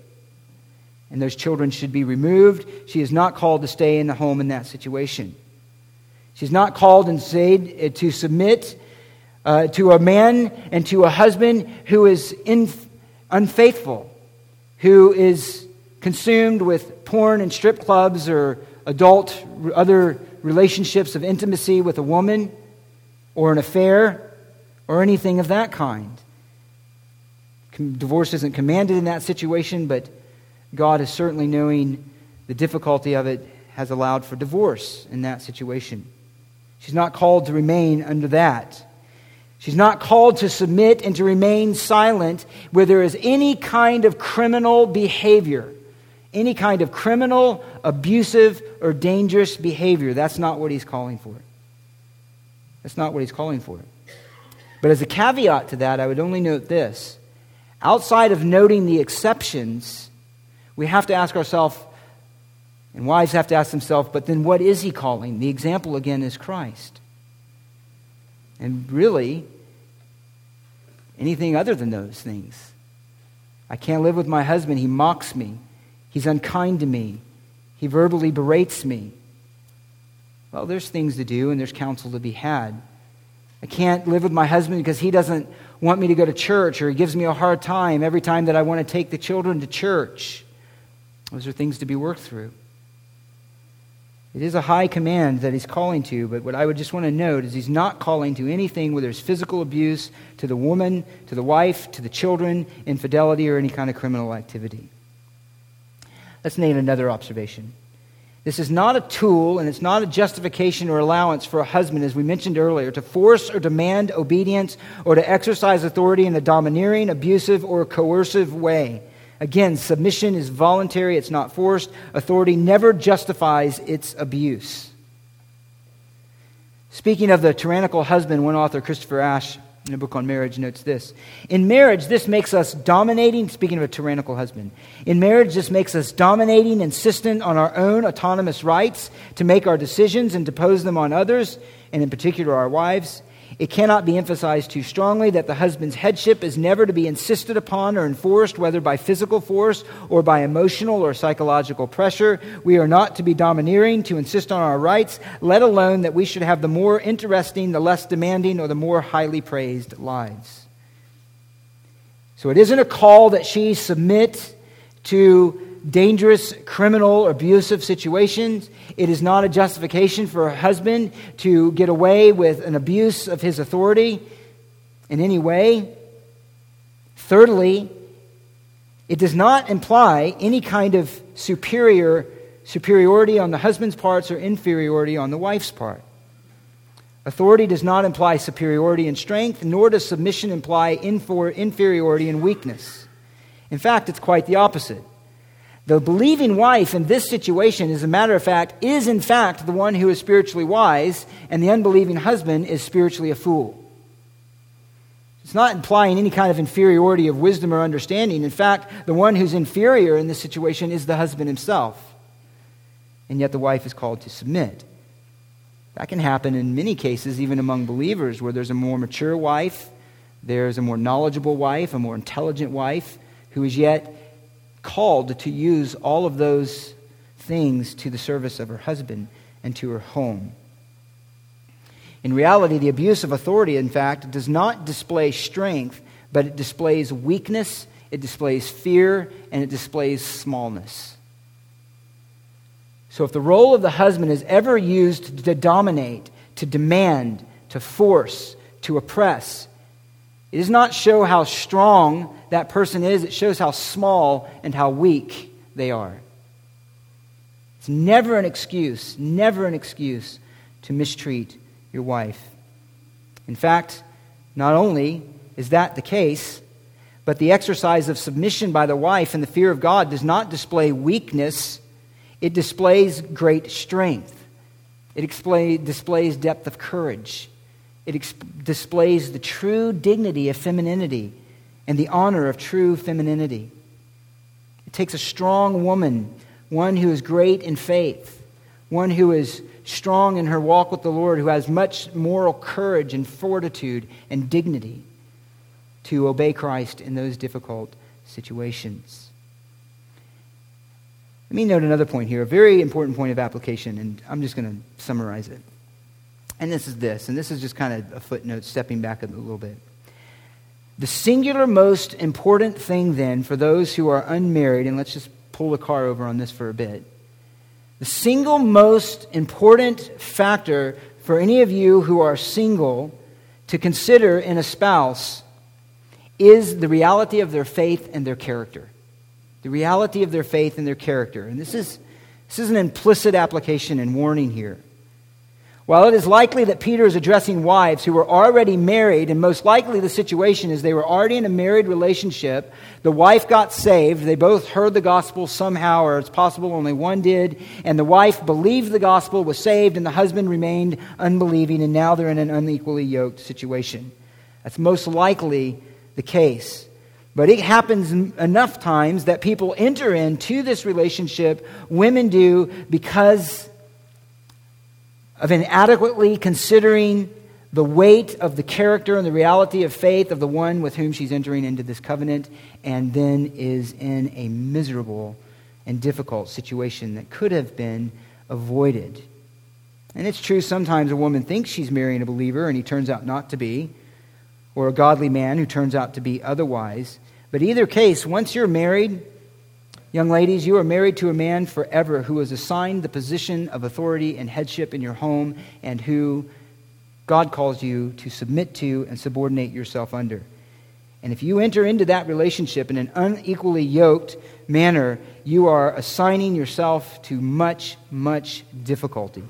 And those children should be removed. She is not called to stay in the home in that situation. She's not called and said to submit to a man and to a husband who is unfaithful, who is consumed with porn and strip clubs or adult other relationships of intimacy with a woman or an affair or anything of that kind. Divorce isn't commanded in that situation, but God is certainly, knowing the difficulty of it, has allowed for divorce in that situation. She's not called to remain under that. She's not called to submit and to remain silent where there is any kind of criminal behavior, any kind of criminal, abusive, or dangerous behavior. That's not what he's calling for. That's not what he's calling for. But as a caveat to that, I would only note this. Outside of noting the exceptions, we have to ask ourselves, and wives have to ask themselves, but then what is he calling? The example, again, is Christ. And really, anything other than those things. I can't live with my husband. He mocks me. He's unkind to me. He verbally berates me. Well, there's things to do and there's counsel to be had. I can't live with my husband because he doesn't want me to go to church, or he gives me a hard time every time that I want to take the children to church. Those are things to be worked through. It is a high command that he's calling to, but what I would just want to note is he's not calling to anything where there's physical abuse to the woman, to the wife, to the children, infidelity, or any kind of criminal activity. Let's name another observation. This is not a tool, and it's not a justification or allowance for a husband, as we mentioned earlier, to force or demand obedience or to exercise authority in a domineering, abusive, or coercive way. Again, submission is voluntary, it's not forced. Authority never justifies its abuse. Speaking of the tyrannical husband, one author, Christopher Ashe, in a book on marriage, notes this. In marriage, this makes us dominating, speaking of a tyrannical husband, in marriage, this makes us dominating, insistent on our own autonomous rights to make our decisions and depose them on others, and in particular our wives. It cannot be emphasized too strongly that the husband's headship is never to be insisted upon or enforced, whether by physical force or by emotional or psychological pressure. We are not to be domineering, to insist on our rights, let alone that we should have the more interesting, the less demanding, or the more highly praised lives. So it isn't a call that she submit to dangerous, criminal, abusive situations. It is not a justification for a husband to get away with an abuse of his authority in any way. Thirdly, it does not imply any kind of superiority on the husband's part or inferiority on the wife's part. Authority does not imply superiority in strength, nor does submission imply inferiority in weakness. In fact, it's quite the opposite. The believing wife in this situation, as a matter of fact, is in fact the one who is spiritually wise, and the unbelieving husband is spiritually a fool. It's not implying any kind of inferiority of wisdom or understanding. In fact, the one who's inferior in this situation is the husband himself. And yet the wife is called to submit. That can happen in many cases, even among believers, where there's a more mature wife, there's a more knowledgeable wife, a more intelligent wife, who is yet called to use all of those things to the service of her husband and to her home. In reality, the abuse of authority, in fact, does not display strength, but it displays weakness, it displays fear, and it displays smallness. So if the role of the husband is ever used to dominate, to demand, to force, to oppress, it does not show how strong that person is. It shows how small and how weak they are. It's never an excuse to mistreat your wife. In fact, not only is that the case, but the exercise of submission by the wife and the fear of God does not display weakness. It displays great strength. It displays depth of courage. It displays the true dignity of femininity and the honor of true femininity. It takes a strong woman, one who is great in faith, one who is strong in her walk with the Lord, who has much moral courage and fortitude and dignity to obey Christ in those difficult situations. Let me note another point here, a very important point of application, and I'm just going to summarize it. And this is just kind of a footnote, stepping back a little bit. The singular most important thing then for those who are unmarried, and let's just pull the car over on this for a bit, the single most important factor for any of you who are single to consider in a spouse is the reality of their faith and their character. The reality of their faith and their character. And this is an implicit application and warning here. While it is likely that Peter is addressing wives who were already married, and most likely the situation is they were already in a married relationship, the wife got saved, they both heard the gospel somehow, or it's possible only one did, and the wife believed the gospel, was saved, and the husband remained unbelieving, and now they're in an unequally yoked situation. That's most likely the case. But it happens enough times that people enter into this relationship, women do, because of inadequately considering the weight of the character and the reality of faith of the one with whom she's entering into this covenant, and then is in a miserable and difficult situation that could have been avoided. And it's true, sometimes a woman thinks she's marrying a believer and he turns out not to be, or a godly man who turns out to be otherwise. But either case, once you're married, young ladies, you are married to a man forever who is assigned the position of authority and headship in your home, and who God calls you to submit to and subordinate yourself under. And if you enter into that relationship in an unequally yoked manner, you are assigning yourself to much, much difficulty.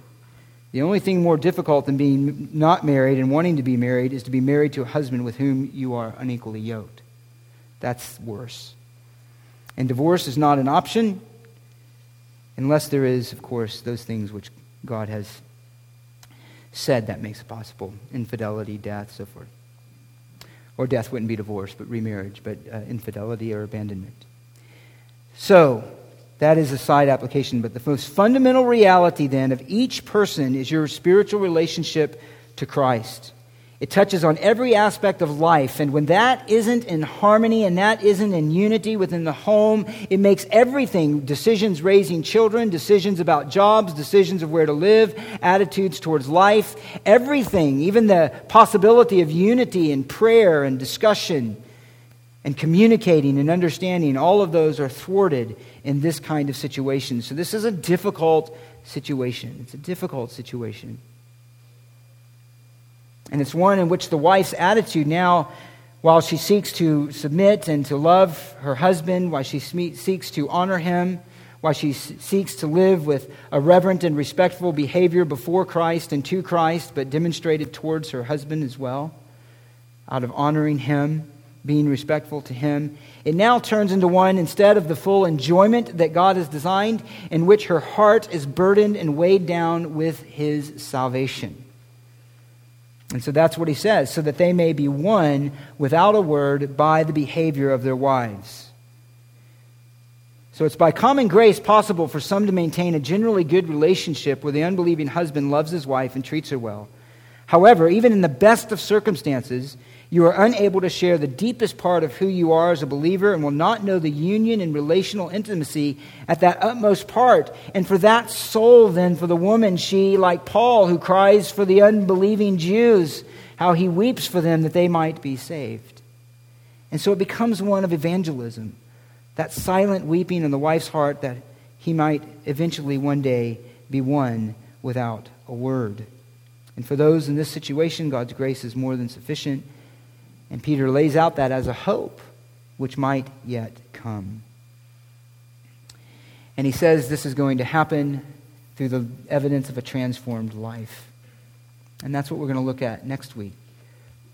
The only thing more difficult than being not married and wanting to be married is to be married to a husband with whom you are unequally yoked. That's worse. And divorce is not an option unless there is, of course, those things which God has said that makes it possible. Infidelity, death, so forth. Or death wouldn't be divorce, but remarriage, but infidelity or abandonment. So, that is a side application. But the most fundamental reality then of each person is your spiritual relationship to Christ. It touches on every aspect of life, and when that isn't in harmony and that isn't in unity within the home, it makes everything, decisions raising children, decisions about jobs, decisions of where to live, attitudes towards life, everything, even the possibility of unity and prayer and discussion and communicating and understanding, all of those are thwarted in this kind of situation. So this is a difficult situation. It's a difficult situation. And it's one in which the wife's attitude now, while she seeks to submit and to love her husband, while she seeks to honor him, while she seeks to live with a reverent and respectful behavior before Christ and to Christ, but demonstrated towards her husband as well, out of honoring him, being respectful to him, it now turns into one, instead of the full enjoyment that God has designed, in which her heart is burdened and weighed down with his salvation. And so that's what he says, so that they may be one without a word by the behavior of their wives. So it's by common grace possible for some to maintain a generally good relationship where the unbelieving husband loves his wife and treats her well. However, even in the best of circumstances, you are unable to share the deepest part of who you are as a believer and will not know the union and relational intimacy at that utmost part. And for that soul, then, for the woman, she, like Paul, who cries for the unbelieving Jews, how he weeps for them that they might be saved. And so it becomes one of evangelism, that silent weeping in the wife's heart that he might eventually one day be one without a word. And for those in this situation, God's grace is more than sufficient. And Peter lays out that as a hope which might yet come. And he says this is going to happen through the evidence of a transformed life. And that's what we're going to look at next week.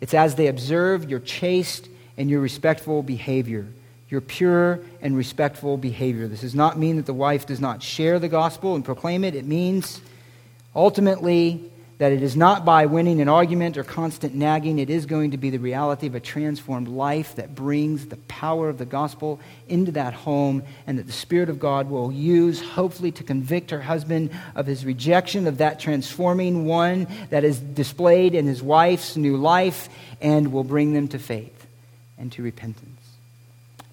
It's as they observe your chaste and your respectful behavior, your pure and respectful behavior. This does not mean that the wife does not share the gospel and proclaim it. It means ultimately that it is not by winning an argument or constant nagging. It is going to be the reality of a transformed life that brings the power of the gospel into that home, and that the Spirit of God will use, hopefully, to convict her husband of his rejection of that transforming one that is displayed in his wife's new life, and will bring them to faith and to repentance.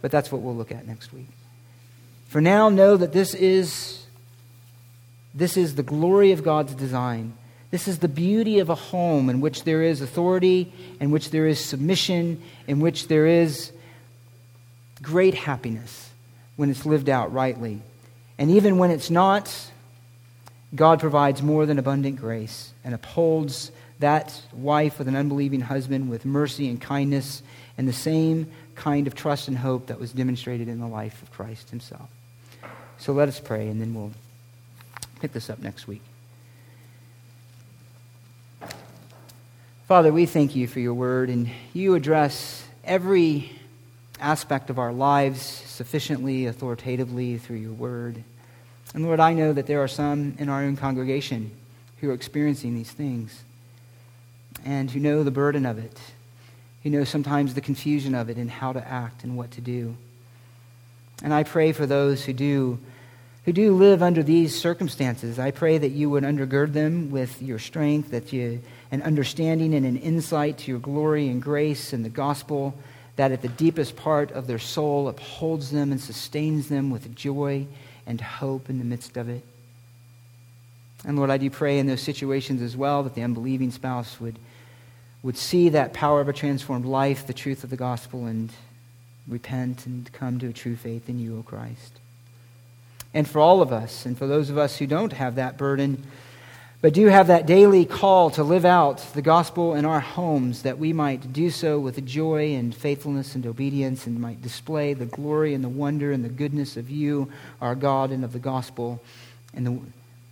But that's what we'll look at next week. For now, know that this is the glory of God's design. This is the beauty of a home in which there is authority, in which there is submission, in which there is great happiness when it's lived out rightly. And even when it's not, God provides more than abundant grace and upholds that wife with an unbelieving husband with mercy and kindness and the same kind of trust and hope that was demonstrated in the life of Christ himself. So let us pray, and then we'll pick this up next week. Father, we thank you for your word, and you address every aspect of our lives sufficiently, authoritatively through your word. And Lord, I know that there are some in our own congregation who are experiencing these things and who know the burden of it, who know sometimes the confusion of it and how to act and what to do. And I pray for those who do live under these circumstances. I pray that you would undergird them with your strength, that you an understanding and an insight to your glory and grace and the gospel, that at the deepest part of their soul upholds them and sustains them with joy and hope in the midst of it. And Lord, I do pray in those situations as well that the unbelieving spouse would see that power of a transformed life, the truth of the gospel, and repent and come to a true faith in you, O Christ. And for all of us, and for those of us who don't have that burden, but do have that daily call to live out the gospel in our homes, that we might do so with joy and faithfulness and obedience, and might display the glory and the wonder and the goodness of you, our God, and of the gospel, and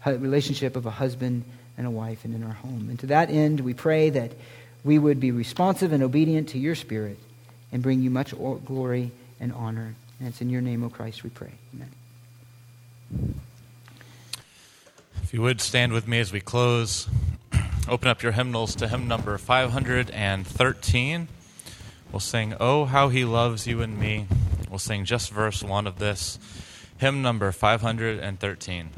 the relationship of a husband and a wife, and in our home. And to that end, we pray that we would be responsive and obedient to your Spirit and bring you much glory and honor. And it's in your name, O Christ, we pray. Amen. If you would stand with me as we close, open up your hymnals to hymn number 513. We'll sing, "Oh, How He Loves You and Me." We'll sing just verse 1 of this, hymn number 513.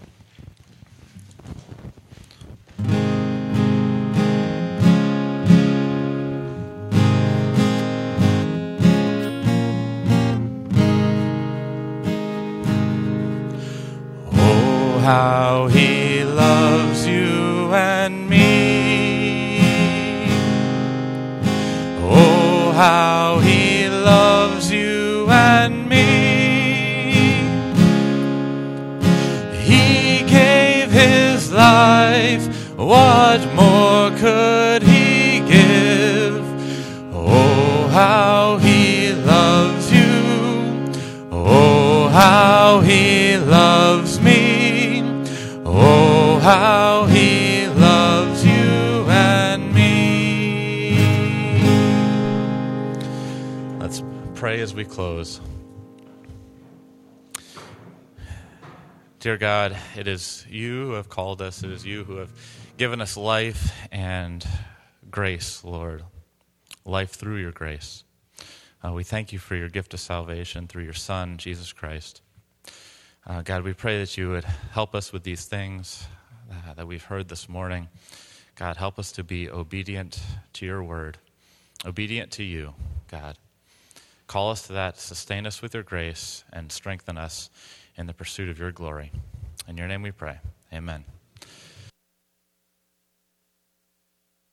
How he loves you and me. Oh, how he loves you and me. He gave his life. What more could he give? Oh, how he loves you. Oh, how he loves me. Oh, how he loves you and me. Let's pray as we close. Dear God, it is you who have called us. It is you who have given us life and grace, Lord. Life through your grace. We thank you for your gift of salvation through your Son, Jesus Christ. God, we pray that you would help us with these things that we've heard this morning. God, help us to be obedient to your word, obedient to you, God. Call us to that, sustain us with your grace, and strengthen us in the pursuit of your glory. In your name we pray. Amen.